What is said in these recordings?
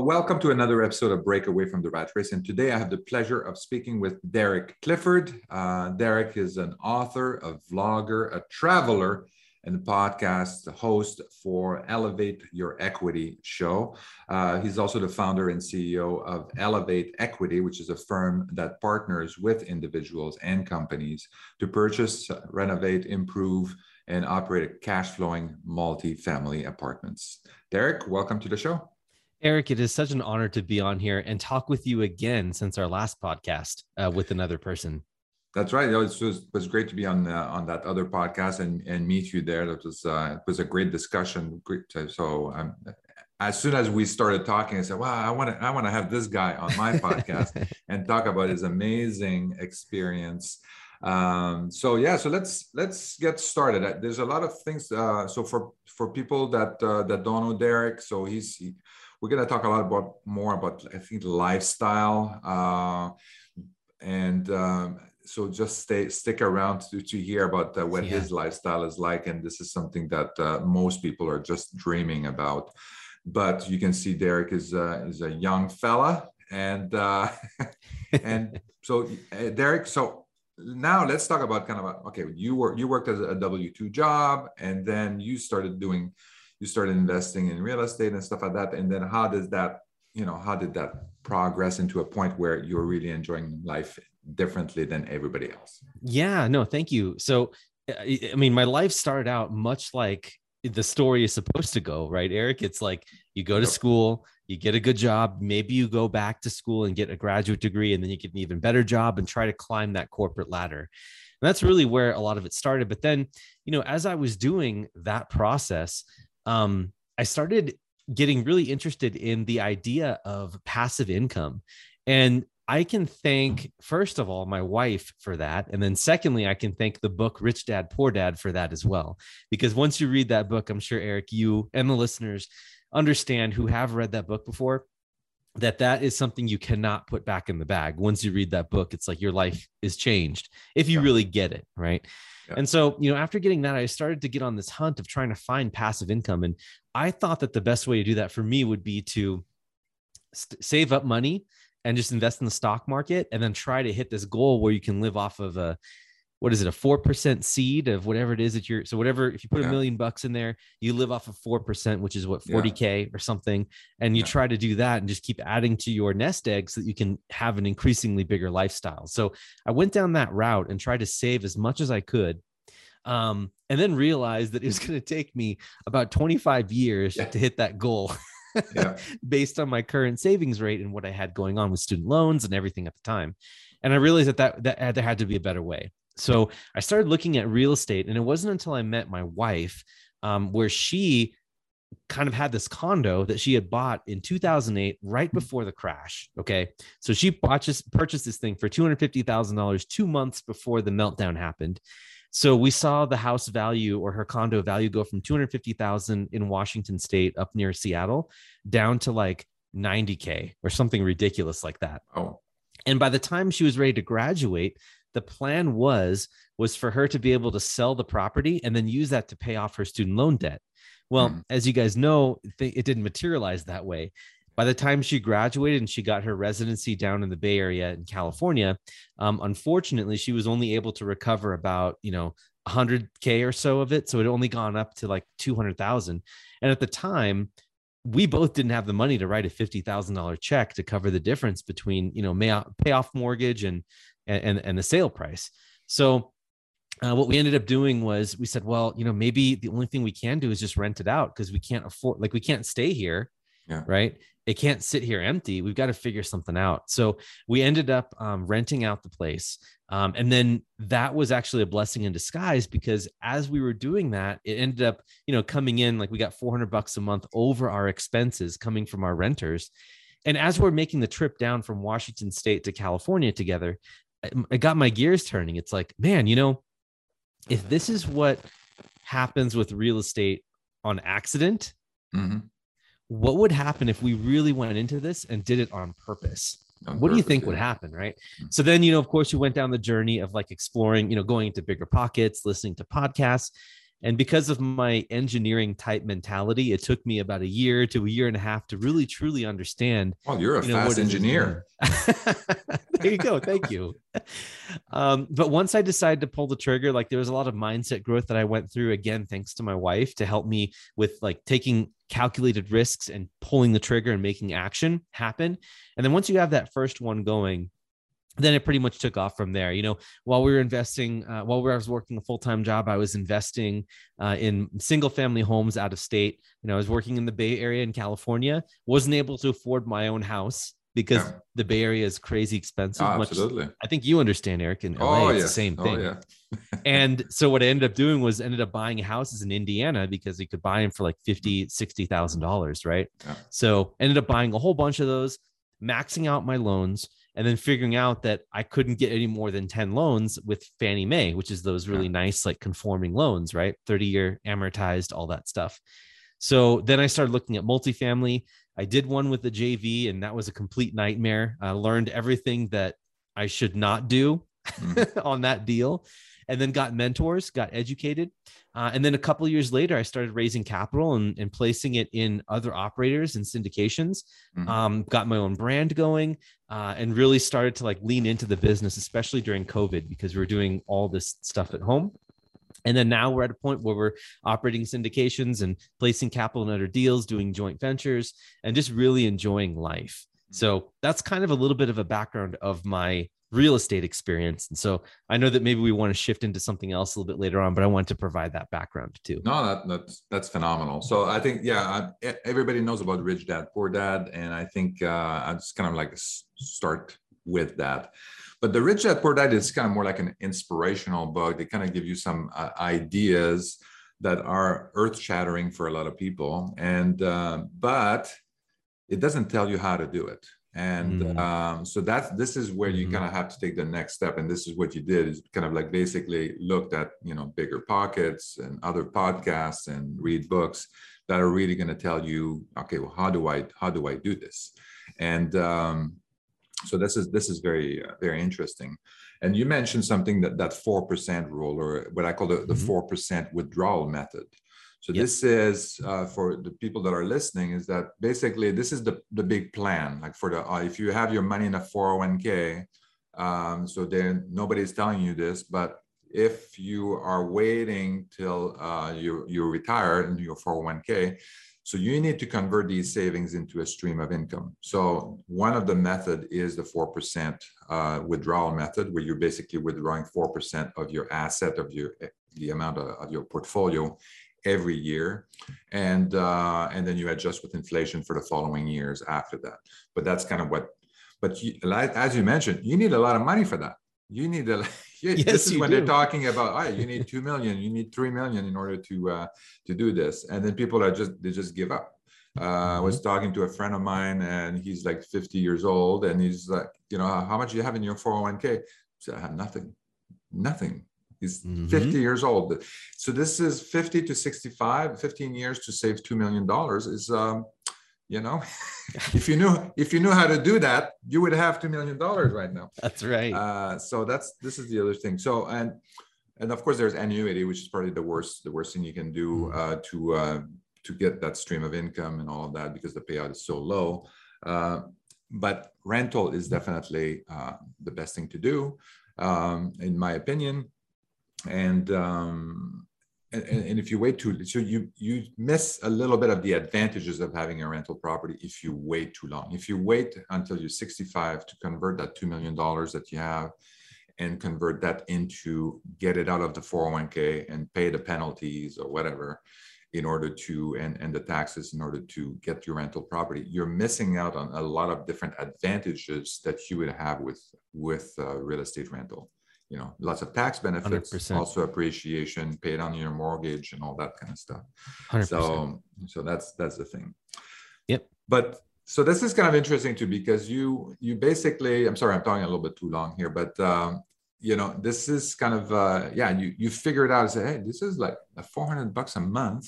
Welcome to another episode of Break Away from the Rat Race. And today I have the pleasure of speaking with Derek Clifford. Derek is an author, a vlogger, a traveler, and a podcast host for Elevate Your Equity show. He's also the founder and CEO of Elevate Equity, which is a firm that partners with individuals and companies to purchase, renovate, improve, and operate cash-flowing multi-family apartments. Derek, welcome to the show. Eric, it is such an honor to be on here and talk with you again since our last podcast with another person. That's right. It was great to be on that other podcast and meet you there. That was it was a great discussion. So as soon as we started talking, I said, "Wow, I want to have this guy on my podcast and talk about his amazing experience." So let's get started. There's a lot of things. So for people that don't know Derek, so we're going to talk a lot more about I think lifestyle. So just stick around to hear about what his lifestyle is like. And this is something that most people are just dreaming about. But you can see Derek is a young fella. And so Derek, so now let's talk about you worked as a W-2 job, and then you started investing in real estate and stuff like that. And then how did that progress into a point where you're really enjoying life differently than everybody else? Yeah, no, thank you. So, I mean, my life started out much like the story is supposed to go, right, Eric? It's like you go to school, you get a good job, maybe you go back to school and get a graduate degree, and then you get an even better job and try to climb that corporate ladder. And that's really where a lot of it started. But then, as I was doing that process, I started getting really interested in the idea of passive income. And I can thank, first of all, my wife for that. And then secondly, I can thank the book, Rich Dad, Poor Dad, for that as well. Because once you read that book, I'm sure, Eric, you and the listeners understand who have read that book before, that is something you cannot put back in the bag. Once you read that book, it's like your life is changed if you really get it, right? Yeah. And so, after getting that, I started to get on this hunt of trying to find passive income. And I thought that the best way to do that for me would be to save up money and just invest in the stock market, and then try to hit this goal where you can live off of a 4% seed of whatever it is that you're, so whatever, if you put $1 million in there, you live off of 4%, which is $40K or something. And you try to do that and just keep adding to your nest egg so that you can have an increasingly bigger lifestyle. So I went down that route and tried to save as much as I could. And then realized that it was going to take me about 25 years to hit that goal. Based on my current savings rate and what I had going on with student loans and everything at the time. And I realized that there had to be a better way. So I started looking at real estate, and it wasn't until I met my wife, where she kind of had this condo that she had bought in 2008, right before the crash. Okay. So she purchased this thing for $250,000 2 months before the meltdown happened. So we saw the house value, or her condo value, go from $250,000 in Washington State up near Seattle down to like $90K or something ridiculous like that. Oh. And by the time she was ready to graduate, the plan was for her to be able to sell the property and then use that to pay off her student loan debt. Well, as you guys know, it didn't materialize that way. By the time she graduated and she got her residency down in the Bay Area in California, unfortunately, she was only able to recover about, $100K or so of it. So it had only gone up to like $200,000. And at the time, we both didn't have the money to write a $50,000 check to cover the difference between, payoff mortgage and the sale price. So what we ended up doing was we said, well, maybe the only thing we can do is just rent it out, because we can't afford, we can't stay here. Yeah. Right. It can't sit here empty. We've got to figure something out. So we ended up renting out the place. And then that was actually a blessing in disguise, because as we were doing that, it ended up, coming in, like we got $400 a month over our expenses coming from our renters. And as we're making the trip down from Washington State to California together, I got my gears turning. It's like, man, if this is what happens with real estate on accident, what would happen if we really went into this and did it on purpose? What do you think would happen, right? So then, of course, you went down the journey of like exploring, going into bigger pockets, listening to podcasts. And because of my engineering type mentality, it took me about a year to a year and a half to really, truly understand. Oh, you're a fast engineer. There you go. Thank you. But once I decided to pull the trigger, like there was a lot of mindset growth that I went through, again, thanks to my wife, to help me with like taking calculated risks and pulling the trigger and making action happen. And then once you have that first one going, then it pretty much took off from there. You know, while we were investing, I was working a full-time job, I was investing in single-family homes out of state. You know, I was working in the Bay Area in California, wasn't able to afford my own house because the Bay Area is crazy expensive. Oh, absolutely. I think you understand, Eric, in LA, it's the same thing. Oh, yeah. And so what I ended up doing was ended up buying houses in Indiana because you could buy them for like $50,000, $60,000, right? Yeah. So ended up buying a whole bunch of those, maxing out my loans, and then figuring out that I couldn't get any more than 10 loans with Fannie Mae, which is those really nice, like conforming loans, right? 30-year amortized, all that stuff. So then I started looking at multifamily. I did one with the JV, and that was a complete nightmare. I learned everything that I should not do on that deal, and then got mentors, got educated. And then a couple of years later, I started raising capital and placing it in other operators and syndications, got my own brand going, and really started to like lean into the business, especially during COVID, because we were doing all this stuff at home. And then now we're at a point where we're operating syndications and placing capital in other deals, doing joint ventures, and just really enjoying life. So that's kind of a little bit of a background of my real estate experience. And so I know that maybe we want to shift into something else a little bit later on, but I want to provide that background too. No, that's phenomenal. So I think, everybody knows about Rich Dad, Poor Dad. And I think I just kind of like start with that. But the Rich Dad, Poor Dad is kind of more like an inspirational book. They kind of give you some ideas that are earth shattering for a lot of people. And, but it doesn't tell you how to do it. And so this is where you kind of have to take the next step. And this is what you did, is kind of like basically looked at, you know, Bigger Pockets and other podcasts and read books that are really going to tell you, okay, well, how do I do this? And so this is very, very interesting. And you mentioned something that 4% rule, or what I call the 4% withdrawal method. So this is for the people that are listening, is that basically this is the big plan, like for the if you have your money in a 401k, so then nobody's telling you this, but if you are waiting till you retire into your 401k, so you need to convert these savings into a stream of income. So one of the method is the 4% withdrawal method, where you're basically withdrawing 4% of your asset, of the amount of your portfolio every year, and then you adjust with inflation for the following years after that. But that's kind of as you mentioned, you need a lot of money for that. You need this is when they're talking about, all right, you need 2 million, you need 3 million in order to do this. And then people just give up. I was talking to a friend of mine, and he's like 50 years old, and he's like, you know, how much do you have in your 401k? So I have nothing. He's 50 years old. So this is 50 to 65, 15 years to save $2 million is, you know, if you knew how to do that, you would have $2 million right now. That's right. So this is the other thing. So, and of course there's annuity, which is probably the worst thing you can do to get that stream of income and all of that, because the payout is so low. But rental is definitely the best thing to do, in my opinion. And if you wait too, so you miss a little bit of the advantages of having a rental property if you wait too long. If you wait until you're 65 to convert that $2 million that you have and convert that into, get it out of the 401k and pay the penalties or whatever in order to, and the taxes in order to get your rental property, you're missing out on a lot of different advantages that you would have with real estate rental. You know, lots of tax benefits, 100%. Also appreciation, pay down your mortgage and all that kind of stuff. 100%. So that's the thing. Yep. But so this is kind of interesting too, because you basically, I'm sorry, I'm talking a little bit too long here, but you know, this is kind of, you figure it out and say, hey, this is like $400 a month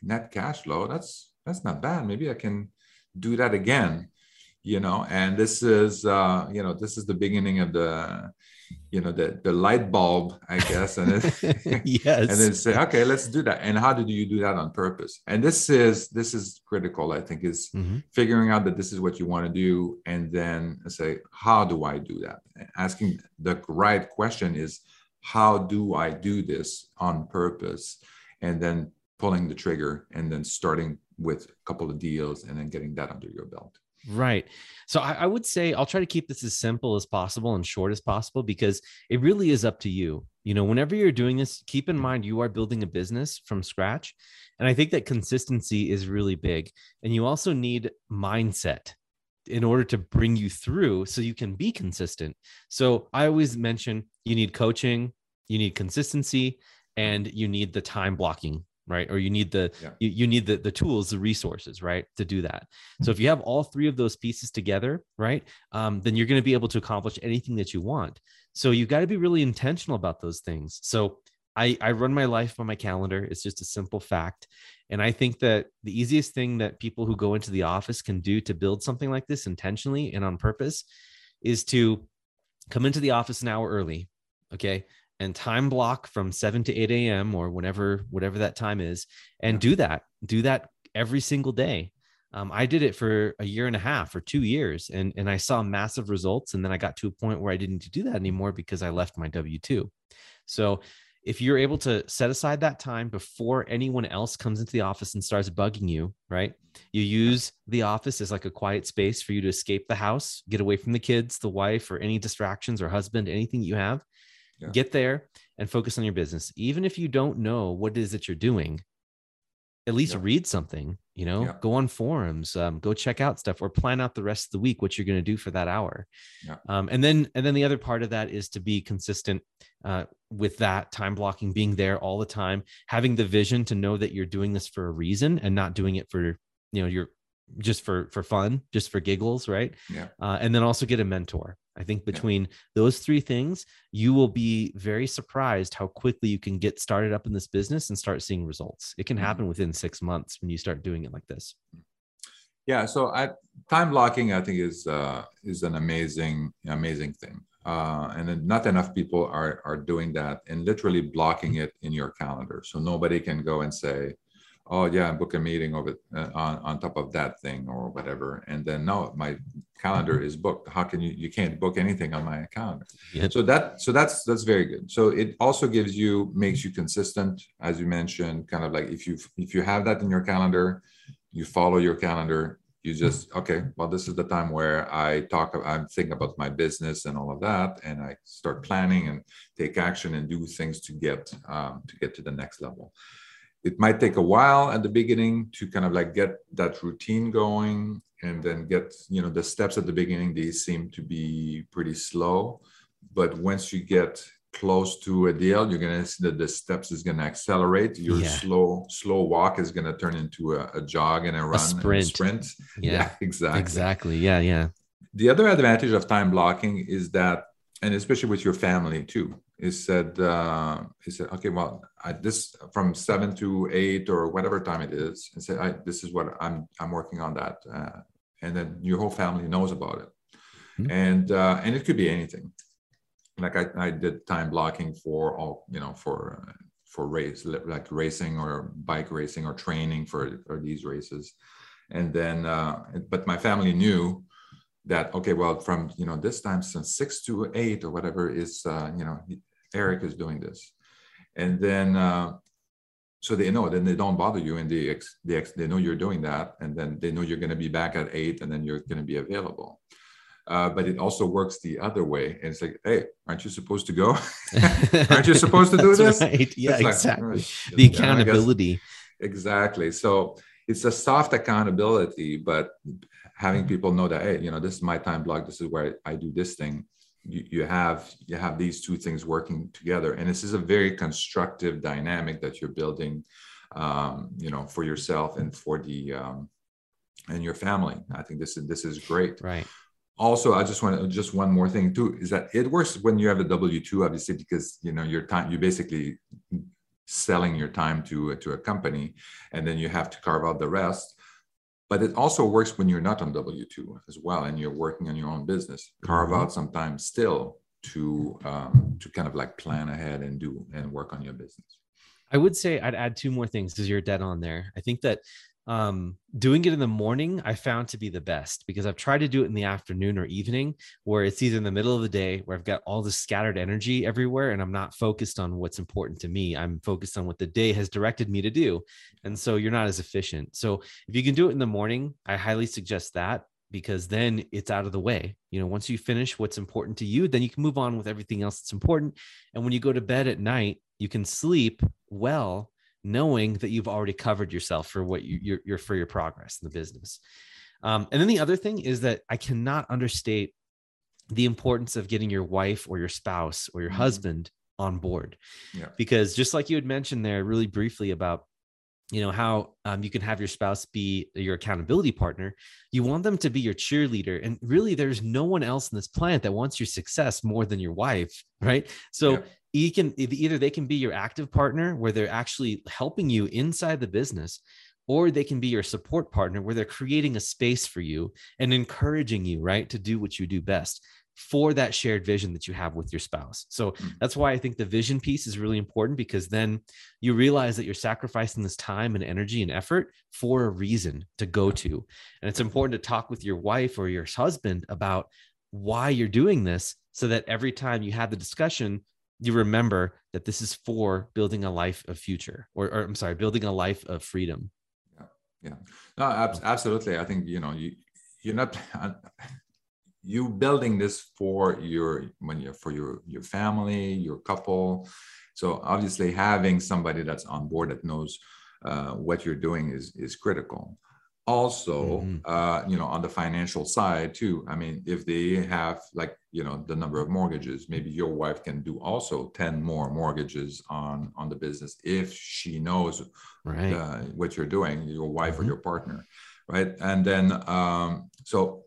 net cash flow. That's not bad. Maybe I can do that again. you know, and this is, you know, this is the beginning of the, you know, the light bulb, I guess. And then, yes. And then say, okay, let's do that. And how did you do that on purpose? And this is critical, I think, is figuring out that this is what you want to do. And then say, how do I do that? And asking the right question is, how do I do this on purpose? And then pulling the trigger and then starting with a couple of deals and then getting that under your belt. Right. So I would say I'll try to keep this as simple as possible and short as possible, because it really is up to you. You know, whenever you're doing this, keep in mind you are building a business from scratch. And I think that consistency is really big. And you also need mindset in order to bring you through so you can be consistent. So I always mention you need coaching, you need consistency, and you need the time blocking. Right. Or you need the tools, the resources, right, to do that. So if you have all three of those pieces together, right, then you're going to be able to accomplish anything that you want. So you've got to be really intentional about those things. So I run my life by my calendar. It's just a simple fact. And I think that the easiest thing that people who go into the office can do to build something like this intentionally and on purpose is to come into the office an hour early. Okay. And time block from 7 to 8 a.m. or whatever that time is, and do that every single day. I did it for a year and a half or 2 years, and I saw massive results. And then I got to a point where I didn't do that anymore because I left my W-2. So if you're able to set aside that time before anyone else comes into the office and starts bugging you, right? You use the office as like a quiet space for you to escape the house, get away from the kids, the wife, or any distractions, or husband, anything you have. Yeah. Get there and focus on your business. Even if you don't know what it is that you're doing, at least read something, you know, go on forums, go check out stuff, or plan out the rest of the week, what you're going to do for that hour. Yeah. And then the other part of that is to be consistent with that time blocking, being there all the time, having the vision to know that you're doing this for a reason and not doing it for, you know, you're just for fun, just for giggles. Right. Yeah. And then also get a mentor. I think between those three things, you will be very surprised how quickly you can get started up in this business and start seeing results. It can happen within 6 months when you start doing it like this. Yeah. So time blocking, I think, is an amazing thing. And then not enough people are doing that and literally blocking it in your calendar. So nobody can go and say, oh yeah, book a meeting over on top of that thing or whatever. And then no, my calendar is booked. How can you can't book anything on my calendar. Yep. So that's very good. So it also makes you consistent, as you mentioned, kind of like if you have that in your calendar, you follow your calendar, you just, okay, well, this is the time where I'm thinking about my business and all of that. And I start planning and take action and do things to get to the next level. It might take a while at the beginning to kind of like get that routine going, and then get, you know, the steps at the beginning, they seem to be pretty slow, but once you get close to a deal, you're going to see that the steps is going to accelerate. Your slow walk is going to turn into a jog and a run, a sprint. Yeah, exactly. Yeah. The other advantage of time blocking is that, and especially with your family too, he said, okay, well, this from 7 to 8 or whatever time it is, and said, this is what I'm working on that. And then your whole family knows about it. Mm-hmm. And it could be anything. Like I did time blocking for all, you know, for race, like racing or bike racing or training for these races. And then, but my family knew that, okay, well, from, you know, this time since 6 to 8 or whatever is, you know, Eric is doing this. And then, so they know, then they don't bother you, and they know you're doing that. And then they know you're going to be back at 8, and then you're going to be available. But it also works the other way. And it's like, hey, aren't you supposed to go? Aren't you supposed to do this? Right. Yeah, it's exactly. Like, the accountability. Exactly. So it's a soft accountability, but having people know that, hey, you know, this is my time block. This is where I do this thing. You have these two things working together. And this is a very constructive dynamic that you're building, you know, for yourself and for the, and your family. I think this is great. Right. Also, I just want to, just one more thing too, is that it works when you have a W-2, obviously, because, you know, your time, you basically selling your time to a company, and then you have to carve out the rest. But it also works when you're not on W-2 as well, and you're working on your own business. Carve out some time still to kind of like plan ahead and do and work on your business. I would say I'd add two more things because you're dead on there. I think that doing it in the morning, I found to be the best, because I've tried to do it in the afternoon or evening, where it's either in the middle of the day where I've got all this scattered energy everywhere and I'm not focused on what's important to me. I'm focused on what the day has directed me to do. And so you're not as efficient. So if you can do it in the morning, I highly suggest that, because then it's out of the way. You know, once you finish what's important to you, then you can move on with everything else that's important. And when you go to bed at night, you can sleep well, knowing that you've already covered yourself for what you're for your progress in the business. And then the other thing is that I cannot understate the importance of getting your wife or your spouse or your husband on board, because just like you had mentioned there really briefly about, you know, how you can have your spouse be your accountability partner. You want them to be your cheerleader. And really there's no one else in this planet that wants your success more than your wife. Right. So you can either they can be your active partner where they're actually helping you inside the business, or they can be your support partner where they're creating a space for you and encouraging you, right, to do what you do best for that shared vision that you have with your spouse. So that's why I think the vision piece is really important, because then you realize that you're sacrificing this time and energy and effort for a reason to go to. And it's important to talk with your wife or your husband about why you're doing this, so that every time you have the discussion, you remember that this is for building a life of future, or I'm sorry, building a life of freedom. No, absolutely. I think, you know, you're not, you building this for your family, your couple. So obviously having somebody that's on board that knows what you're doing is critical. Also, you know, on the financial side too, I mean, if they have like, you know, the number of mortgages, maybe your wife can do also 10 more mortgages on the business if she knows what you're doing, your wife or your partner, right? And then, so,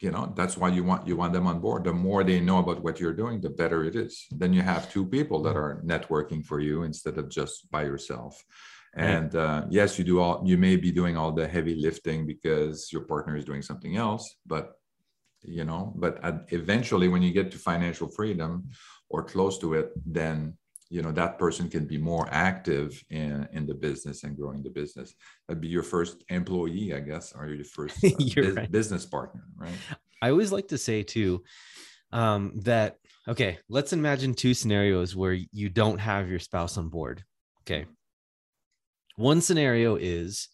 you know, that's why you want them on board. The more they know about what you're doing, the better it is. Then you have two people that are networking for you instead of just by yourself. And yes, you may be doing all the heavy lifting because your partner is doing something else, but eventually when you get to financial freedom or close to it, then, you know, that person can be more active in the business and growing the business. That'd be your first employee, I guess, or your first business partner, right? I always like to say too, that, okay, let's imagine two scenarios where you don't have your spouse on board. Okay. One scenario is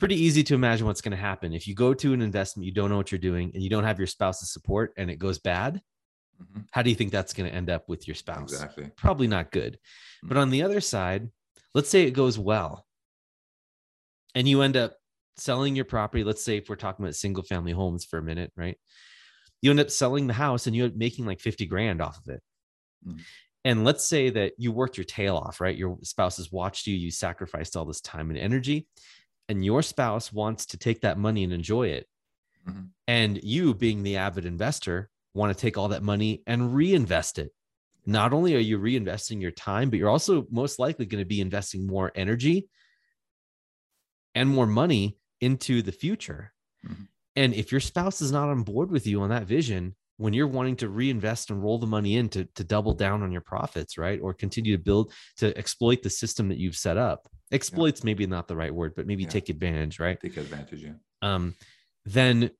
pretty easy to imagine what's going to happen. If you go to an investment, you don't know what you're doing and you don't have your spouse's support and it goes bad, how do you think that's going to end up with your spouse? Exactly. Probably not good. But on the other side, let's say it goes well and you end up selling your property. Let's say if we're talking about single family homes for a minute, right? You end up selling the house and you're making like 50 grand off of it. And let's say that you worked your tail off, right? Your spouse has watched you, you sacrificed all this time and energy, and your spouse wants to take that money and enjoy it. And you, being the avid investor, want to take all that money and reinvest it. Not only are you reinvesting your time, but you're also most likely going to be investing more energy and more money into the future. And if your spouse is not on board with you on that vision, when you're wanting to reinvest and roll the money in to double down on your profits, right? Or continue to build, to exploit the system that you've set up. Exploit's maybe not the right word, but maybe take advantage, right? Take advantage, yeah. Then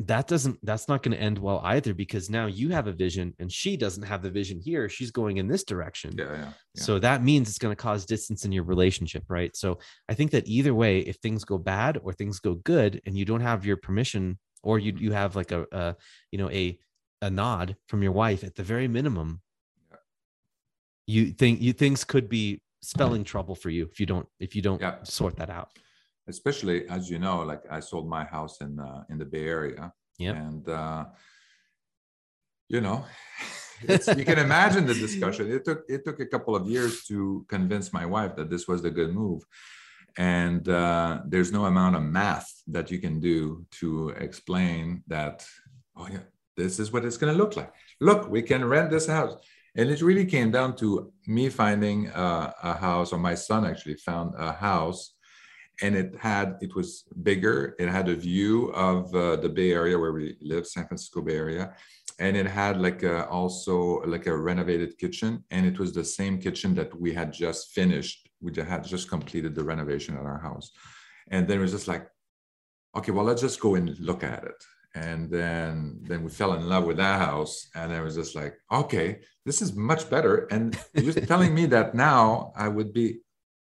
that's not going to end well either, because now you have a vision and she doesn't have the vision here. She's going in this direction. So that means it's going to cause distance in your relationship, right? So I think that either way, if things go bad or things go good and you don't have your permission, or you have like a nod from your wife at the very minimum, things could be spelling trouble for you if you don't sort that out. Especially, as you know, like I sold my house in the Bay Area, and you know, you can imagine the discussion. It took a couple of years to convince my wife that this was the good move. And there's no amount of math that you can do to explain that, this is what it's going to look like. Look, we can rent this house. And it really came down to me finding a house, or my son actually found a house and it was bigger. It had a view of the Bay Area where we live, San Francisco Bay Area, and it had like also a renovated kitchen, and it was the same kitchen that we had just finished. We had just completed the renovation at our house, and then it was just like, okay, well, let's just go and look at it. And then we fell in love with that house, and I was just like, okay, this is much better. And you're telling me that now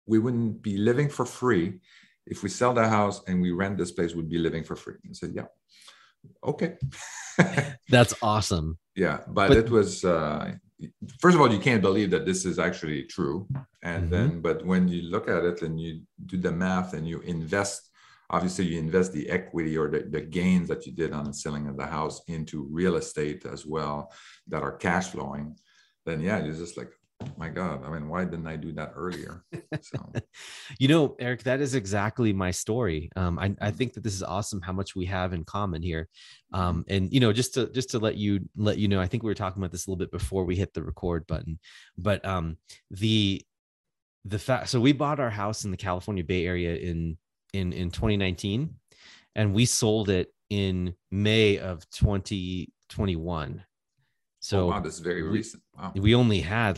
we wouldn't be living for free if we sell the house and we rent this place. We'd be living for free. And I said, yeah, okay. That's awesome. Yeah, but it was first of all, you can't believe that this is actually true, and mm-hmm. then but when you look at it and you do the math and you invest. Obviously, you invest the equity or the gains that you did on the selling of the house into real estate as well that are cash flowing. Then, yeah, you're just like, oh my God, I mean, why didn't I do that earlier? So, you know, Eric, that is exactly my story. I think that this is awesome how much we have in common here. And, you know, just to let you know, I think we were talking about this a little bit before we hit the record button, but so we bought our house in the California Bay Area in 2019, and we sold it in May of 2021. So wow, that's very recent. Wow. We only had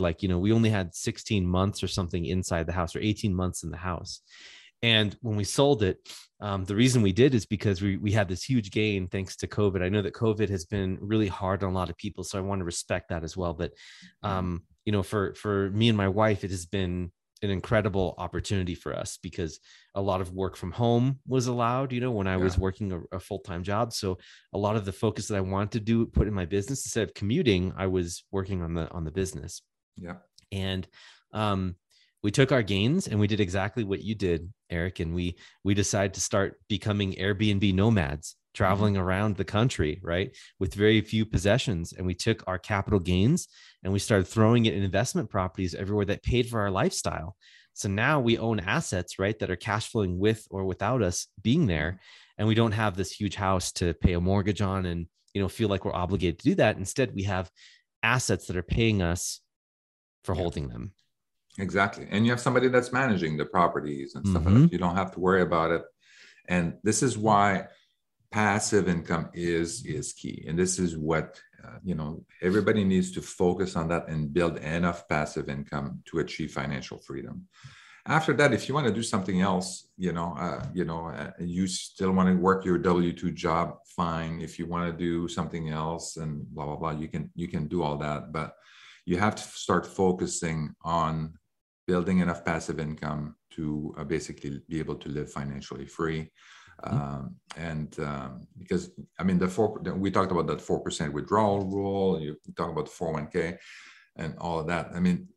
16 months or something inside the house, or 18 months in the house. And when we sold it, the reason we did is because we had this huge gain thanks to COVID. I know that COVID has been really hard on a lot of people, so I want to respect that as well. But you know, for me and my wife, it has been an incredible opportunity for us because a lot of work from home was allowed, you know, when I was working a full-time job. So a lot of the focus that I wanted to put in my business, instead of commuting, I was working on the business. Yeah. And, we took our gains and we did exactly what you did, Eric. And we decided to start becoming Airbnb nomads, traveling mm-hmm. around the country, right? With very few possessions. And we took our capital gains and we started throwing it in investment properties everywhere that paid for our lifestyle. So now we own assets, right? That are cash flowing with or without us being there. And we don't have this huge house to pay a mortgage on and, you know, feel like we're obligated to do that. Instead, we have assets that are paying us for holding them. Exactly. And you have somebody that's managing the properties and stuff like that. You don't have to worry about it. And this is why passive income is key. And this is what, you know, everybody needs to focus on that and build enough passive income to achieve financial freedom. After that, if you want to do something else, you still want to work your W-2 job, fine. If you want to do something else and blah, blah, blah, you can do all that. But you have to start focusing on building enough passive income to basically be able to live financially free. Because I mean, we talked about that 4% withdrawal rule, you talk about 401k and all of that. I mean,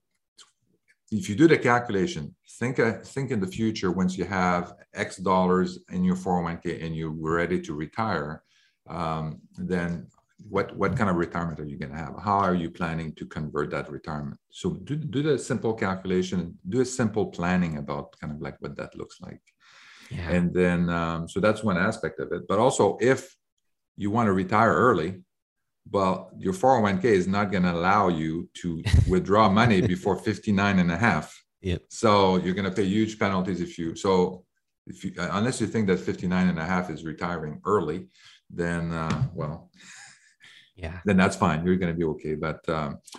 if you do the calculation, think in the future, once you have X dollars in your 401k and you're ready to retire, then what kind of retirement are you going to have? How are you planning to convert that retirement? So do the simple calculation, do a simple planning about kind of like what that looks like. Yeah. And then, so that's one aspect of it. But also, if you want to retire early, well, your 401k is not going to allow you to withdraw money before 59 and a half. Yep. So you're going to pay huge penalties if you, unless you think that 59 and a half is retiring early, then, then that's fine. You're going to be okay. But,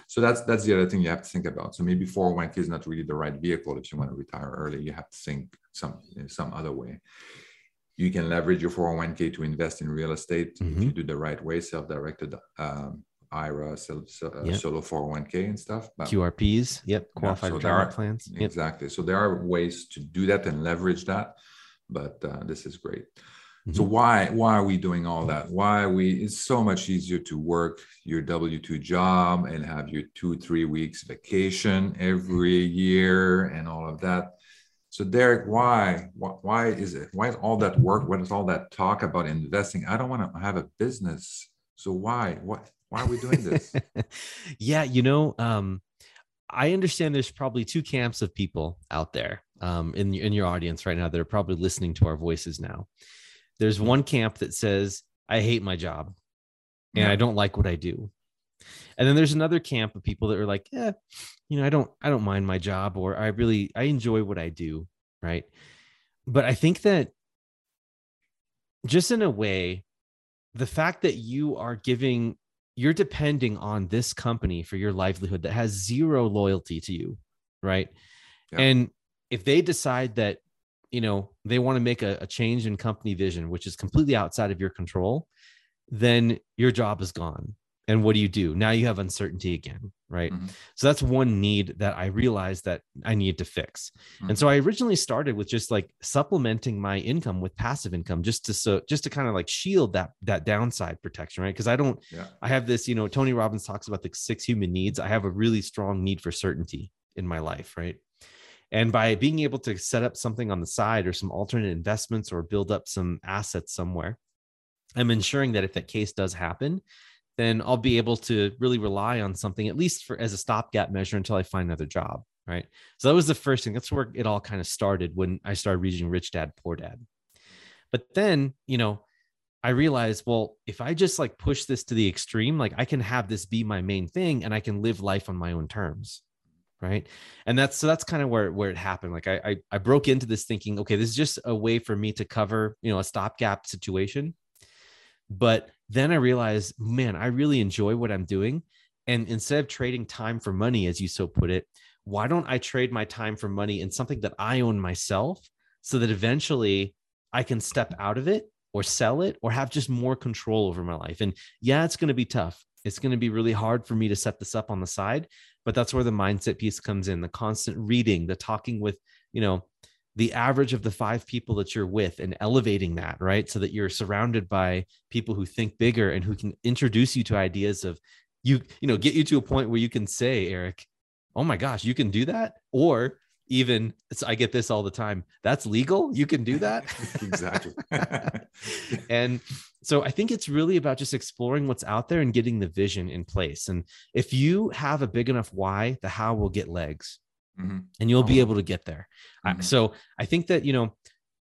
so that's the other thing you have to think about. So maybe 401k is not really the right vehicle. If you want to retire early, you have to think some other way. You can leverage your 401k to invest in real estate. Mm-hmm. If you do the right way, self-directed, IRA, solo 401k and stuff. But, QRPs. Yep. Qualified retirement plans. Yep. Exactly. So there are ways to do that and leverage that, but, this is great. So why are we doing all that? It's so much easier to work your W-2 job and have your 2-3 weeks vacation every year and all of that. So Derek, why is all that work? What is all that talk about investing? I don't want to have a business. So why are we doing this? Yeah. You know, I understand there's probably two camps of people out there, in your audience right now that are probably listening to our voices now. There's one camp that says, I hate my job and I don't like what I do. And then there's another camp of people that are like, I don't mind my job, or I enjoy what I do. Right. But I think that just in a way, the fact that you are giving, you're depending on this company for your livelihood that has zero loyalty to you, right? Yeah. And if they decide that, you know, they want to make a change in company vision, which is completely outside of your control, then your job is gone. And what do you do? Now you have uncertainty again, right? Mm-hmm. So that's one need that I realized that I need to fix. Mm-hmm. And so I originally started with just like supplementing my income with passive income, just to kind of like shield that downside protection, right? Because I have this, you know, Tony Robbins talks about the 6 human needs. I have a really strong need for certainty in my life, right? And by being able to set up something on the side or some alternate investments or build up some assets somewhere, I'm ensuring that if that case does happen, then I'll be able to really rely on something, at least as a stopgap measure until I find another job, right? So that was the first thing. That's where it all kind of started when I started reading Rich Dad, Poor Dad. But then, you know, I realized, well, if I just like push this to the extreme, like I can have this be my main thing and I can live life on my own terms, right? And that's kind of where it happened. Like I broke into this thinking, okay, this is just a way for me to cover, you know, a stopgap situation. But then I realized, man, I really enjoy what I'm doing. And instead of trading time for money, as you so put it, why don't I trade my time for money in something that I own myself so that eventually I can step out of it or sell it or have just more control over my life? And yeah, it's going to be tough. It's going to be really hard for me to set this up on the side, but that's where the mindset piece comes in, the constant reading, the talking with, you know, the average of the 5 people that you're with and elevating that, right? So that you're surrounded by people who think bigger and who can introduce you to ideas of you know, get you to a point where you can say, Eric, oh my gosh, you can do that. Or even I get this all the time. That's legal. You can do that. Exactly. And so I think it's really about just exploring what's out there and getting the vision in place. And if you have a big enough why, the how will get legs. Mm-hmm. And you'll be able to get there. Mm-hmm. So I think that, you know,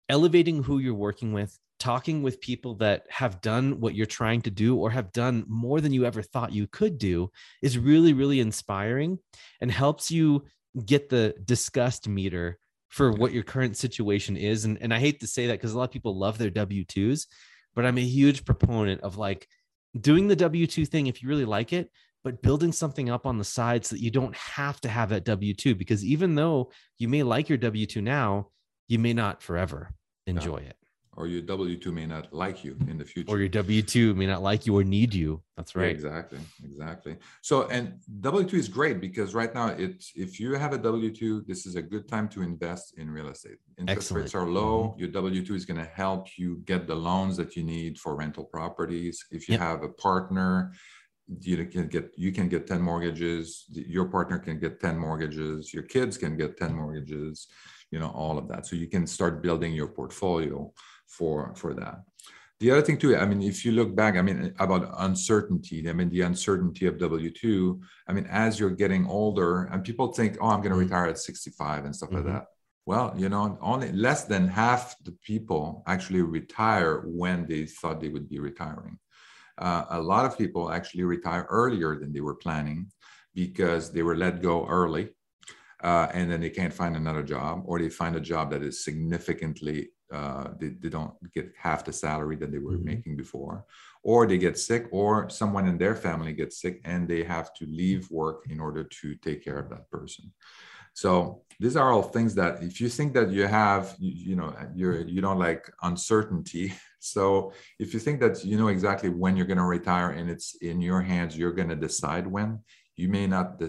elevating who you're working with, talking with people that have done what you're trying to do or have done more than you ever thought you could do is really, really inspiring and helps you get the disgust meter for what your current situation is. And I hate to say that because a lot of people love their W-2s, but I'm a huge proponent of like doing the W-2 thing if you really like it, but building something up on the side so that you don't have to have that W-2, because even though you may like your W-2 now, you may not forever enjoy it. Or your W-2 may not like you in the future. Or your W-2 may not like you or need you. That's right. Yeah, exactly. So, and W-2 is great because right now if you have a W-2, this is a good time to invest in real estate. Interest rates are low. Your W-2 is going to help you get the loans that you need for rental properties. If you have a partner, you can get 10 mortgages, your partner can get 10 mortgages, your kids can get 10 mortgages, you know, all of that. So you can start building your portfolio for that. The other thing too, I mean, if you look back, I mean, about uncertainty, I mean, the uncertainty of W-2, I mean, as you're getting older and people think, oh, I'm going to retire at 65 and stuff like that. Well, you know, only less than half the people actually retire when they thought they would be retiring. A lot of people actually retire earlier than they were planning because they were let go early and then they can't find another job, or they find a job that is significantly, they don't get half the salary that they were making before, or they get sick, or someone in their family gets sick and they have to leave work in order to take care of that person. So these are all things that if you think that you have, you don't like uncertainty. So if you think that you know exactly when you're going to retire and it's in your hands, you're going to decide when, you may not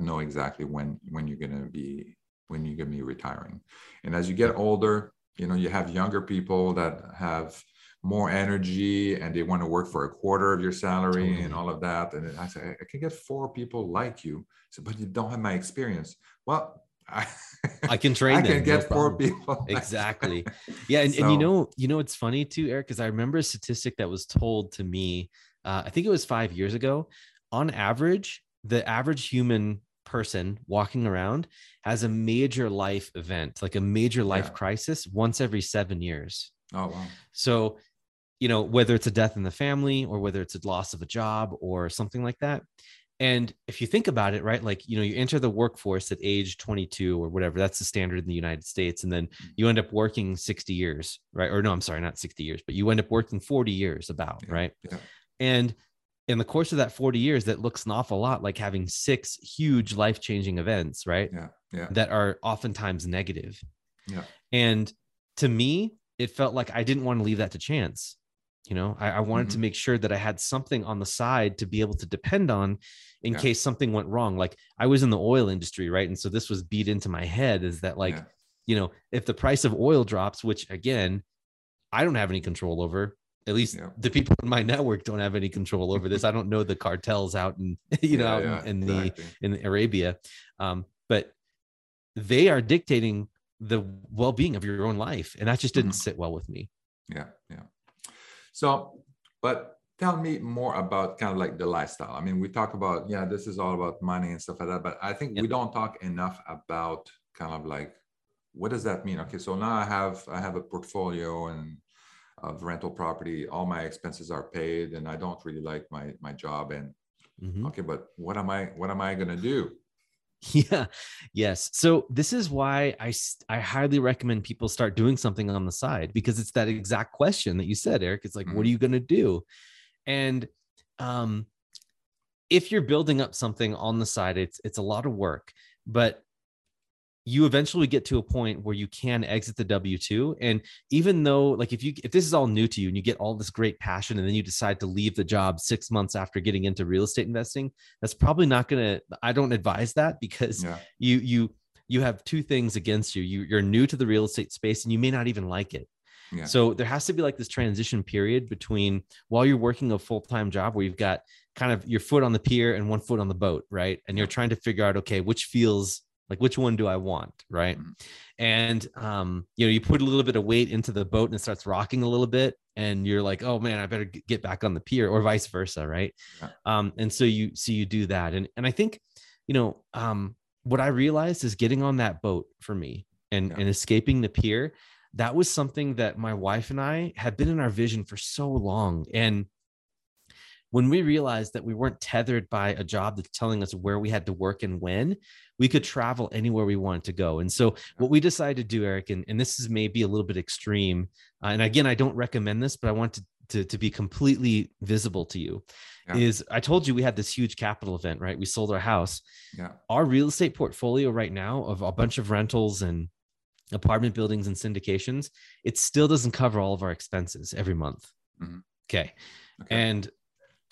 know exactly when you're going to be retiring. And as you get older, you know, you have younger people that have more energy and they want to work for a quarter of your salary and all of that. And I say, I can get 4 people like you, so, but you don't have my experience. Well, I can train them. I can get 4 people. Exactly. Yeah. And you know, it's funny too, Eric, because I remember a statistic that was told to me, I think it was 5 years ago. On average, the average human person walking around has a major life event, like a major life crisis once every 7 years. Oh, wow. So, you know, whether it's a death in the family or whether it's a loss of a job or something like that. And if you think about it, right, like, you know, you enter the workforce at age 22 or whatever, that's the standard in the United States. And then you end up working 60 years, right? Or no, I'm sorry, not 60 years, but you end up working 40 years about, right? Yeah. And in the course of that 40 years, that looks an awful lot like having 6 huge life-changing events, right? Yeah. Yeah. That are oftentimes negative. Yeah. And to me, it felt like I didn't want to leave that to chance. You know, I wanted to make sure that I had something on the side to be able to depend on in case something went wrong. Like I was in the oil industry, right? And so this was beat into my head is that like, you know, if the price of oil drops, which again, I don't have any control over, at least the people in my network don't have any control over this. I don't know the cartels out in, you know, in Arabia, but they are dictating the well-being of your own life. And that just didn't sit well with me. Yeah. Yeah. So, but tell me more about kind of like the lifestyle. I mean, we talk about, this is all about money and stuff like that, but I think we don't talk enough about kind of like, what does that mean? Okay. So now I have a portfolio and of rental property, all my expenses are paid and I don't really like my job and okay, but what am I going to do? Yeah. Yes. So this is why I highly recommend people start doing something on the side, because it's that exact question that you said, Eric. It's like, what are you going to do? And if you're building up something on the side, it's a lot of work, but you eventually get to a point where you can exit the W-2. And even though, like, if this is all new to you and you get all this great passion and then you decide to leave the job 6 months after getting into real estate investing, that's probably not going to, I don't advise that, because you have 2 things against you. You're new to the real estate space and you may not even like it. Yeah. So there has to be like this transition period between while you're working a full-time job where you've got kind of your foot on the pier and one foot on the boat, right? And you're trying to figure out, okay, which feels like, which one do I want? Right. And, you know, you put a little bit of weight into the boat and it starts rocking a little bit and you're like, oh man, I better get back on the pier, or vice versa. Right. Yeah. And so you do that. And I think, you know, what I realized is getting on that boat for me and escaping the pier. That was something that my wife and I had been in our vision for so long. And when we realized that we weren't tethered by a job that's telling us where we had to work and when, we could travel anywhere we wanted to go. And so what we decided to do, Eric, and this is maybe a little bit extreme, and again, I don't recommend this, but I want to be completely visible to you, is I told you we had this huge capital event, right? We sold our house. Yeah. Our real estate portfolio right now of a bunch of rentals and apartment buildings and syndications, it still doesn't cover all of our expenses every month. Mm-hmm. Okay. And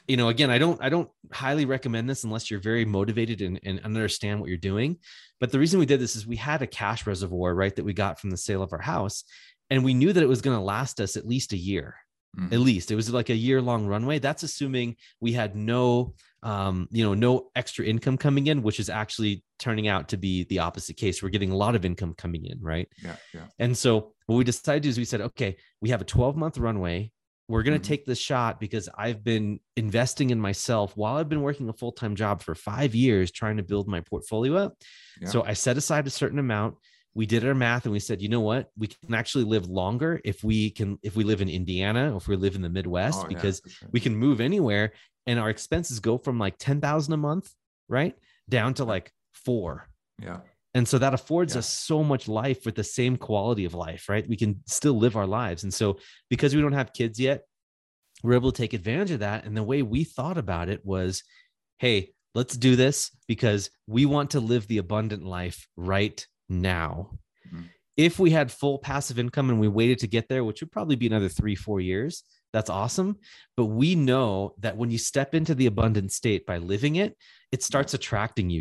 you know, again, I don't highly recommend this unless you're very motivated and understand what you're doing. But the reason we did this is we had a cash reservoir, right, that we got from the sale of our house. And we knew that it was going to last us at least a year. Mm-hmm. At least it was like a year-long runway. That's assuming we had no, no extra income coming in, which is actually turning out to be the opposite case. We're getting a lot of income coming in, right? Yeah. Yeah. And so what we decided to do is we said, okay, we have a 12-month runway. We're going to take this shot because I've been investing in myself while I've been working a full-time job for 5 years, trying to build my portfolio up. Yeah. So I set aside a certain amount. We did our math and we said, you know what? We can actually live longer if we live in Indiana, or if we live in the Midwest, because we can move anywhere and our expenses go from like $10,000 a month, right, down to like $4,000. Yeah. And so that affords us so much life with the same quality of life, right? We can still live our lives. And so because we don't have kids yet, we're able to take advantage of that. And the way we thought about it was, hey, let's do this because we want to live the abundant life right now. Mm-hmm. If we had full passive income and we waited to get there, which would probably be another 3-4 years, that's awesome. But we know that when you step into the abundant state by living it, it starts attracting you.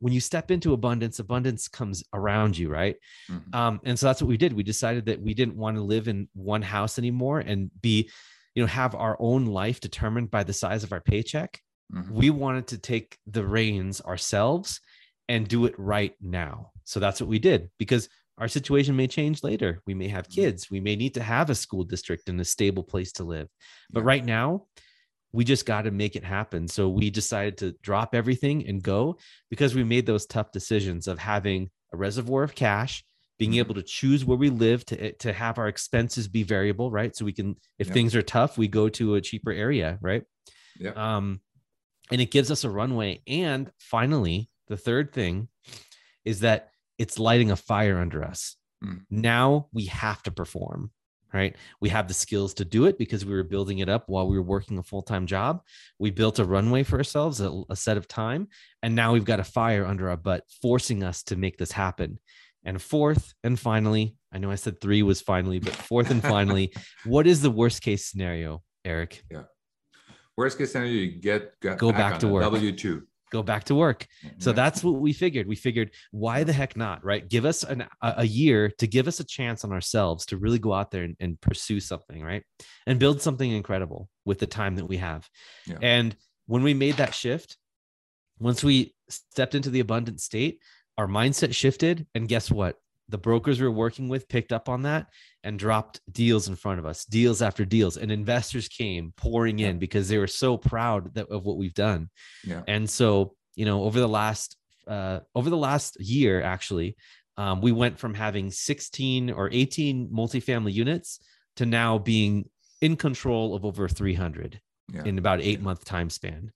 When you step into abundance comes around you, right? Mm-hmm. And so that's what we did. We decided that we didn't want to live in one house anymore and have our own life determined by the size of our paycheck. Mm-hmm. We wanted to take the reins ourselves and do it right now. So that's what we did, because our situation may change later. We may have kids. We may need to have a school district and a stable place to live. But right now, we just got to make it happen. So we decided to drop everything and go, because we made those tough decisions of having a reservoir of cash, being able to choose where we live, to have our expenses be variable, right? So we can, if things are tough, we go to a cheaper area, right? Yeah. And it gives us a runway. And finally, the third thing is that it's lighting a fire under us. Mm. Now we have to perform, right? We have the skills to do it because we were building it up while we were working a full-time job. We built a runway for ourselves, a set of time. And now we've got a fire under our butt forcing us to make this happen. And fourth and finally, I know I said three was finally, but fourth and finally, what is the worst case scenario, Eric? Yeah. Worst case scenario, you go back to work. W-2. Go back to work. So that's what we figured. We figured, why the heck not, right? Give us a year to give us a chance on ourselves to really go out there and pursue something, right? And build something incredible with the time that we have. Yeah. And when we made that shift, once we stepped into the abundant state, our mindset shifted. And guess what? The brokers we were working with picked up on that and dropped deals in front of us, deals after deals. And investors came pouring in because they were so proud of what we've done. Yeah. And so, you know, over the last year, actually, we went from having 16 or 18 multifamily units to now being in control of over 300 in about an 8-month time span,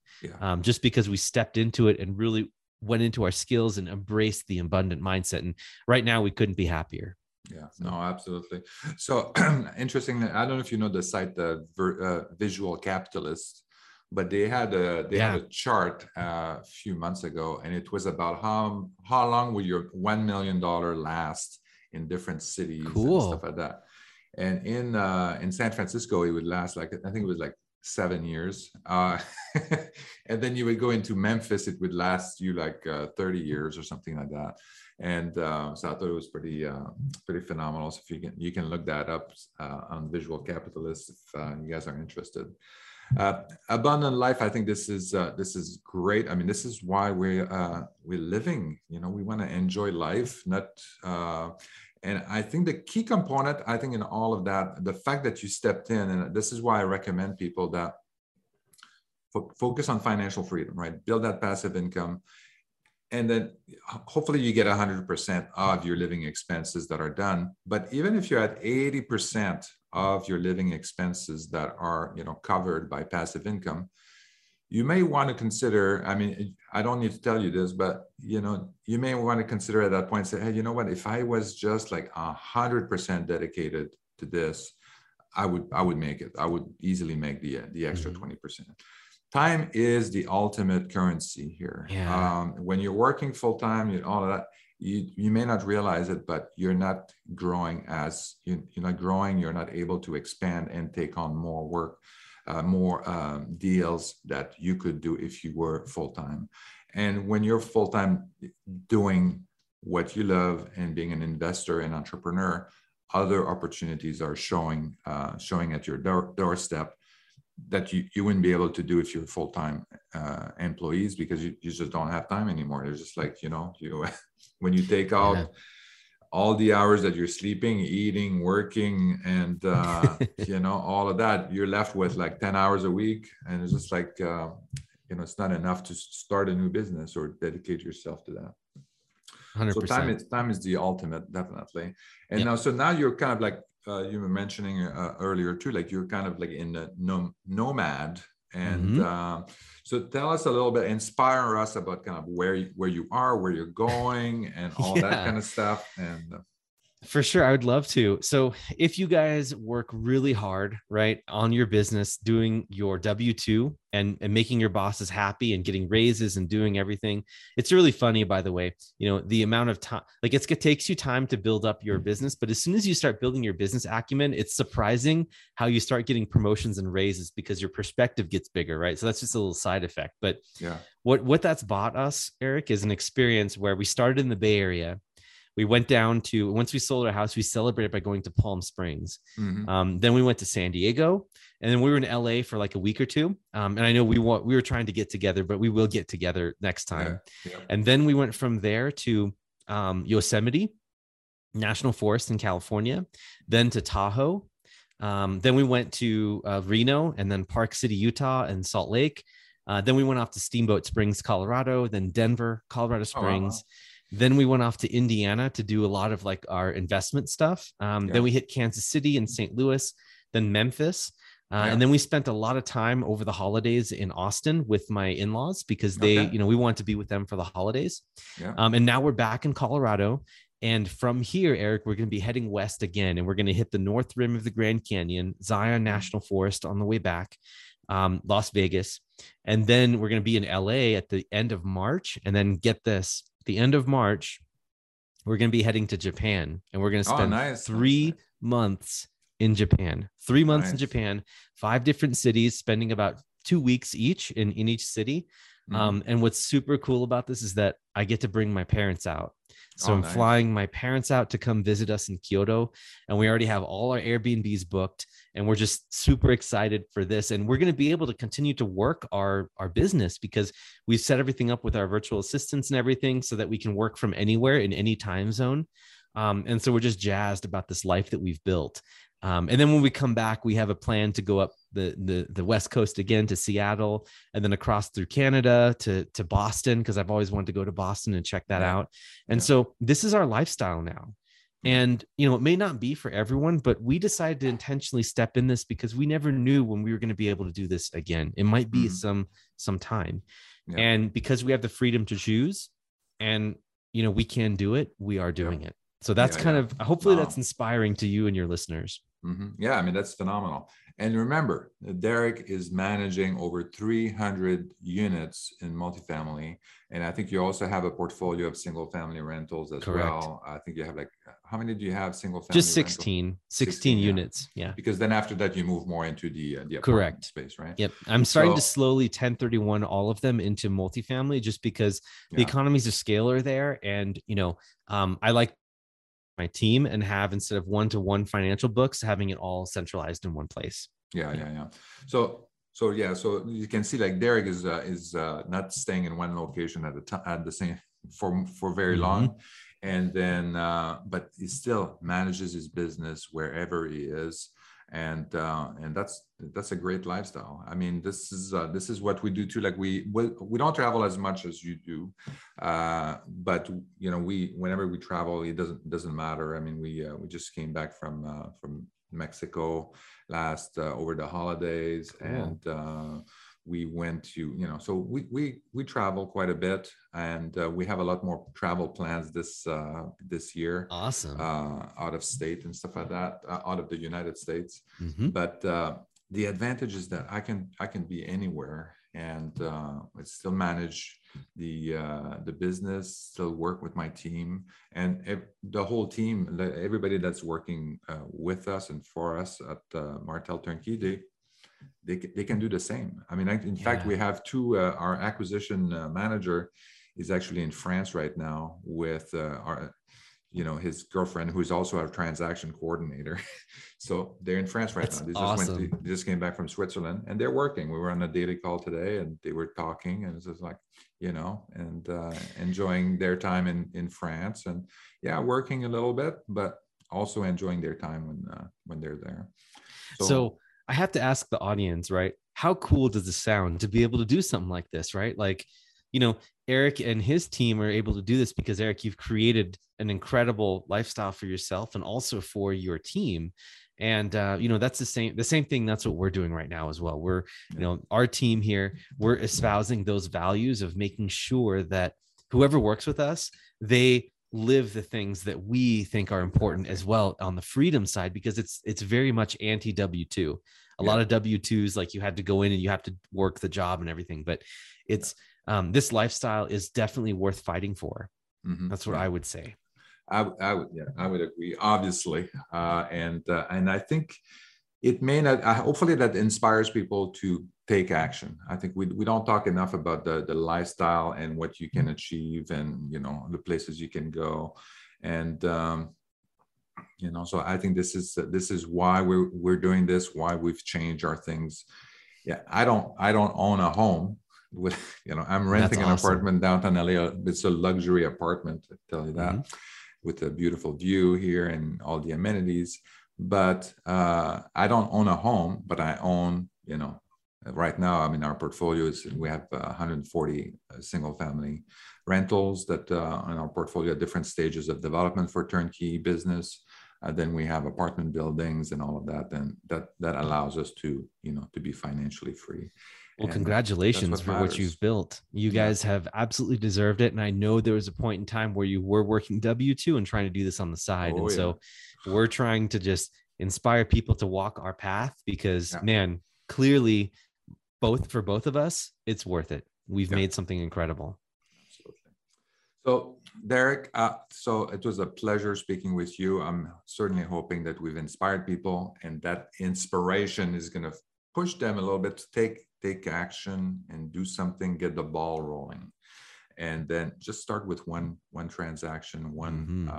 just because we stepped into it and really went into our skills and embraced the abundant mindset. And right now we couldn't be happier. Yeah, no, absolutely. So interesting. I don't know if you know the site, the Visual Capitalist, but they had a chart a few months ago, and it was about how long will your $1 million last in different cities and stuff like that. And in San Francisco, it would last like, I think it was like 7 years. And then you would go into Memphis, it would last you like 30 years or something like that. And so I thought it was pretty phenomenal. So if you can look that up on Visual Capitalist if you guys are interested. Abundant life, I think this is great. I mean, this is why we're living, you know, we want to enjoy life, not and I think the key component, I think in all of that, the fact that you stepped in, and this is why I recommend people that focus on financial freedom, right? Build that passive income. And then hopefully you get 100% of your living expenses that are done. But even if you're at 80% of your living expenses that are, you know, covered by passive income, you may want to consider, I mean, I don't need to tell you this, but, you know, you may want to consider at that point, say, hey, you know what, if I was just like 100% dedicated to this, I would make it. I would easily make the extra 20%. Time is the ultimate currency here. Yeah. When you're working full-time and all of that, you may not realize it, but you're not growing you're not able to expand and take on more work. More deals that you could do if you were full-time. And when you're full-time doing what you love and being an investor and entrepreneur, other opportunities are showing at your doorstep that you wouldn't be able to do if you're full-time employees, because you just don't have time anymore. It's just like, you know, when you take out all the hours that you're sleeping, eating, working, and, you know, all of that, you're left with like 10 hours a week. And it's just like, you know, it's not enough to start a new business or dedicate yourself to that. 100%. So time is the ultimate, definitely. And now you're kind of like, you were mentioning earlier too, like you're kind of like in the nomad. And so tell us a little bit, inspire us about kind of where you are, where you're going, and all that kind of stuff. And for sure, I would love to. So if you guys work really hard, right, on your business, doing your W-2 and making your bosses happy and getting raises and doing everything, it's really funny, by the way, you know, the amount of time, like it takes you time to build up your business. But as soon as you start building your business acumen, it's surprising how you start getting promotions and raises because your perspective gets bigger, right? So that's just a little side effect. But what that's bought us, Eric, is an experience where we started in the Bay Area. We went down to, once we sold our house, we celebrated by going to Palm Springs. Then we went to San Diego, and then we were in LA for like a week or two. And I know we were trying to get together, but we will get together next time. Yeah. And then we went from there to Yosemite National Forest in California, then to Tahoe. Then we went to Reno, and then Park City, Utah, and Salt Lake. Then we went off to Steamboat Springs, Colorado, then Denver, Colorado Springs. Oh, wow. Then we went off to Indiana to do a lot of like our investment stuff. Then we hit Kansas City and St. Louis, then Memphis. And then we spent a lot of time over the holidays in Austin with my in-laws because they, you know, we wanted to be with them for the holidays. And now we're back in Colorado. And from here, Eric, we're going to be heading west again, and we're going to hit the north rim of the Grand Canyon, Zion National Forest on the way back, Las Vegas. And then we're going to be in LA at the end of March. And then get this, the end of March, we're going to be heading to Japan, and we're going to spend 3 months in Japan, 3 months in Japan, 5 different cities, spending about 2 weeks each in each city. And what's super cool about this is that I get to bring my parents out. So I'm flying my parents out to come visit us in Kyoto, and we already have all our Airbnbs booked, and we're just super excited for this. And we're going to be able to continue to work our business because we've set everything up with our virtual assistants and everything so that we can work from anywhere in any time zone. And so we're just jazzed about this life that we've built. And then when we come back, we have a plan to go up the West Coast again to Seattle, and then across through Canada to Boston, because I've always wanted to go to Boston and check that out. And so this is our lifestyle now. And, you know, it may not be for everyone, but we decided to intentionally step in this because we never knew when we were going to be able to do this again. It might be some time. And because we have the freedom to choose and, you know, we can do it, we are doing it. So that's kind of, hopefully that's inspiring to you and your listeners. Yeah, I mean, that's phenomenal. And remember, Derek is managing over 300 units in multifamily. And I think you also have a portfolio of single family rentals as well. I think you have like, how many do you have single family? Just 16 units. Yeah. Because then after that, you move more into the apartment space, right? Yep. I'm starting to slowly 1031 all of them into multifamily just because the economies of scale are there. And, you know, I like my team and have, instead of one-to-one financial books, having it all centralized in one place. So you can see like Derek is not staying in one location at the time, at the same for very long. And then, but he still manages his business wherever he is. And that's a great lifestyle. I mean, this is what we do too. Like we don't travel as much as you do, but you know, whenever we travel, it doesn't matter. I mean, we just came back from Mexico over the holidays, and we went to, you know, so we travel quite a bit, and we have a lot more travel plans this year. Awesome. Out of state and stuff like that, out of the United States. But the advantage is that I can be anywhere, and I still manage the business, still work with my team, and the whole team, everybody that's working with us and for us at Martel Turnkey, they can do the same. I mean, in fact, we have two, our acquisition manager is actually in France right now with his girlfriend, who is also our transaction coordinator. So they're in France right now. They just they just came back from Switzerland, and they're working. We were on a daily call today, and they were talking, and it's just like, you know, and enjoying their time in France, and working a little bit, but also enjoying their time when they're there. So I have to ask the audience, right? How cool does it sound to be able to do something like this, right? Like, you know, Eric and his team are able to do this because, Eric, you've created an incredible lifestyle for yourself and also for your team. And, you know, that's the same thing. That's what we're doing right now as well. We're, you know, our team here, we're espousing those values of making sure that whoever works with us, they live the things that we think are important as well on the freedom side, because it's very much anti W2. A lot of W2s, like, you had to go in and you have to work the job and everything, but it's this lifestyle is definitely worth fighting for. That's what I would say. I would agree, obviously. And I think it may not, hopefully that inspires people to take action. I think we don't talk enough about the lifestyle and what you can achieve, and, you know, the places you can go, and you know, so I think this is why we're doing this, why we've changed our things. I don't own a home. With, you know, I'm renting an apartment downtown LA. It's a luxury apartment, I tell you that, with a beautiful view here and all the amenities. But I don't own a home, but I own, you know, right now, I mean, our portfolio is, we have 140 single family rentals that in our portfolio at different stages of development for turnkey business. Then we have apartment buildings and all of that. And that allows us to, you know, to be financially free. Well, and congratulations for what you've built. You guys have absolutely deserved it. And I know there was a point in time where you were working W-2 and trying to do this on the side. And so we're trying to just inspire people to walk our path because man, clearly for both of us, it's worth it. We've made something incredible. Absolutely. So Derek, so it was a pleasure speaking with you. I'm certainly hoping that we've inspired people and that inspiration is going to push them a little bit to take action and do something, get the ball rolling. And then just start with one transaction, one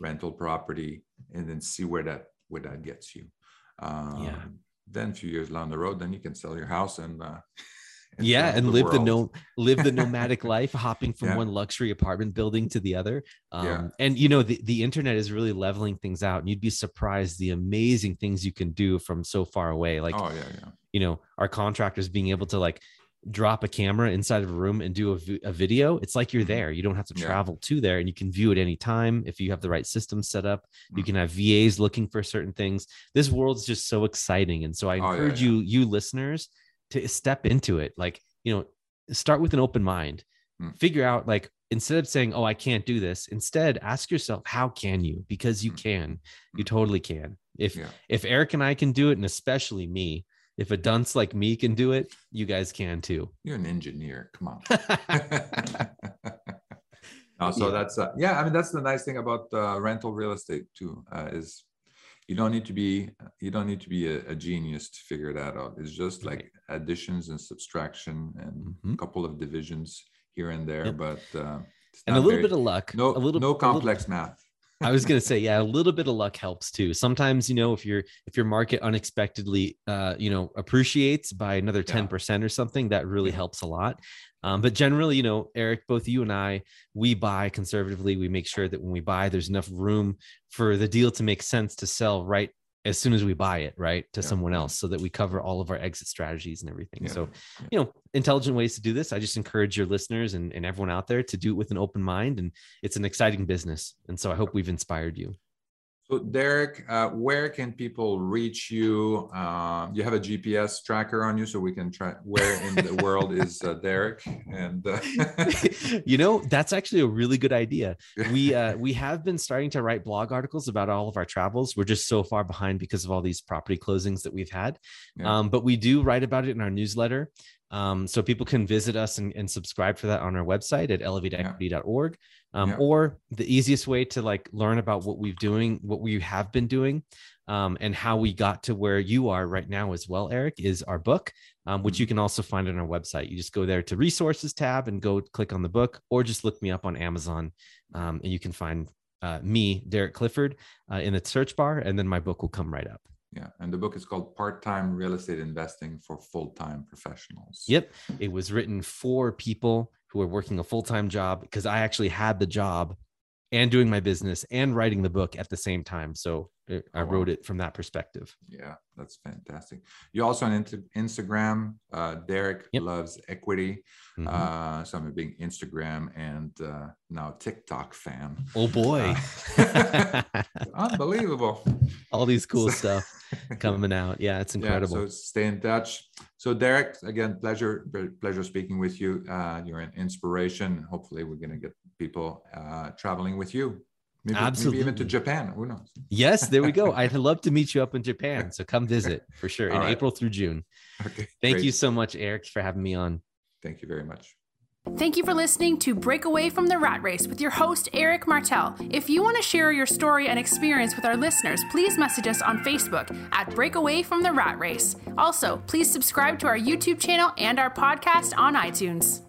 rental property, and then see where that gets you. Then a few years down the road, then you can sell your house and live the nomadic life, hopping from one luxury apartment building to the other. And you know, the internet is really leveling things out, and you'd be surprised the amazing things you can do from so far away. Like, you know, our contractors being able to like drop a camera inside of a room and do a video. It's like you're there. You don't have to travel to there, and you can view it anytime. If you have the right system set up, you can have VAs looking for certain things. This world's just so exciting. And so I encourage you listeners, to step into it. Like, you know, start with an open mind, figure out, like, instead of saying, oh, I can't do this, instead ask yourself, how can you? Because you can, you totally can. If Eric and I can do it, and especially me, if a dunce like me can do it, you guys can too. You're an engineer. Come on. That's, I mean, that's the nice thing about rental real estate too, is you don't need to be a genius to figure that out. It's just like additions and subtraction and a couple of divisions here and there, but a little bit of luck. No complex math. I was going to say, a little bit of luck helps too. Sometimes, you know, if your market unexpectedly, you know, appreciates by another 10% or something, that really helps a lot. But generally, you know, Eric, both you and I, we buy conservatively. We make sure that when we buy, there's enough room for the deal to make sense to sell right as soon as we buy it, right, to someone else, so that we cover all of our exit strategies and everything. So, you know, intelligent ways to do this. I just encourage your listeners and everyone out there to do it with an open mind. And it's an exciting business. And so I hope we've inspired you. So Derek, where can people reach you? You have a GPS tracker on you, so we can track where in the world is Derek. And you know, that's actually a really good idea. We have been starting to write blog articles about all of our travels. We're just so far behind because of all these property closings that we've had. But we do write about it in our newsletter. So people can visit us and subscribe for that on our website at elevateequity.org. Or the easiest way to like learn about what we have been doing, and how we got to where you are right now as well, Eric, is our book, which you can also find on our website. You just go there to resources tab and go click on the book, or just look me up on Amazon. And you can find me, Derek Clifford, in the search bar, and then my book will come right up. Yeah. And the book is called Part-Time Real Estate Investing for Full-Time Professionals. Yep. It was written for people who are working a full-time job, because I actually had the job and doing my business and writing the book at the same time. So I wrote it from that perspective. Yeah, that's fantastic. You're also on Instagram, Derek Loves Equity. So I'm a big Instagram and now TikTok fan. Oh boy. Unbelievable. All these cool stuff coming out. Yeah, it's incredible. So stay in touch. So Derek, again, pleasure speaking with you. You're an inspiration. Hopefully we're going to get people traveling with you. Maybe even to Japan. Who knows? Yes, there we go. I'd love to meet you up in Japan. So come visit for sure in April through June. Okay, Thank you so much, Eric, for having me on. Thank you very much. Thank you for listening to Break Away from the Rat Race with your host, Eric Martel. If you want to share your story and experience with our listeners, please message us on Facebook at Break Away from the Rat Race. Also, please subscribe to our YouTube channel and our podcast on iTunes.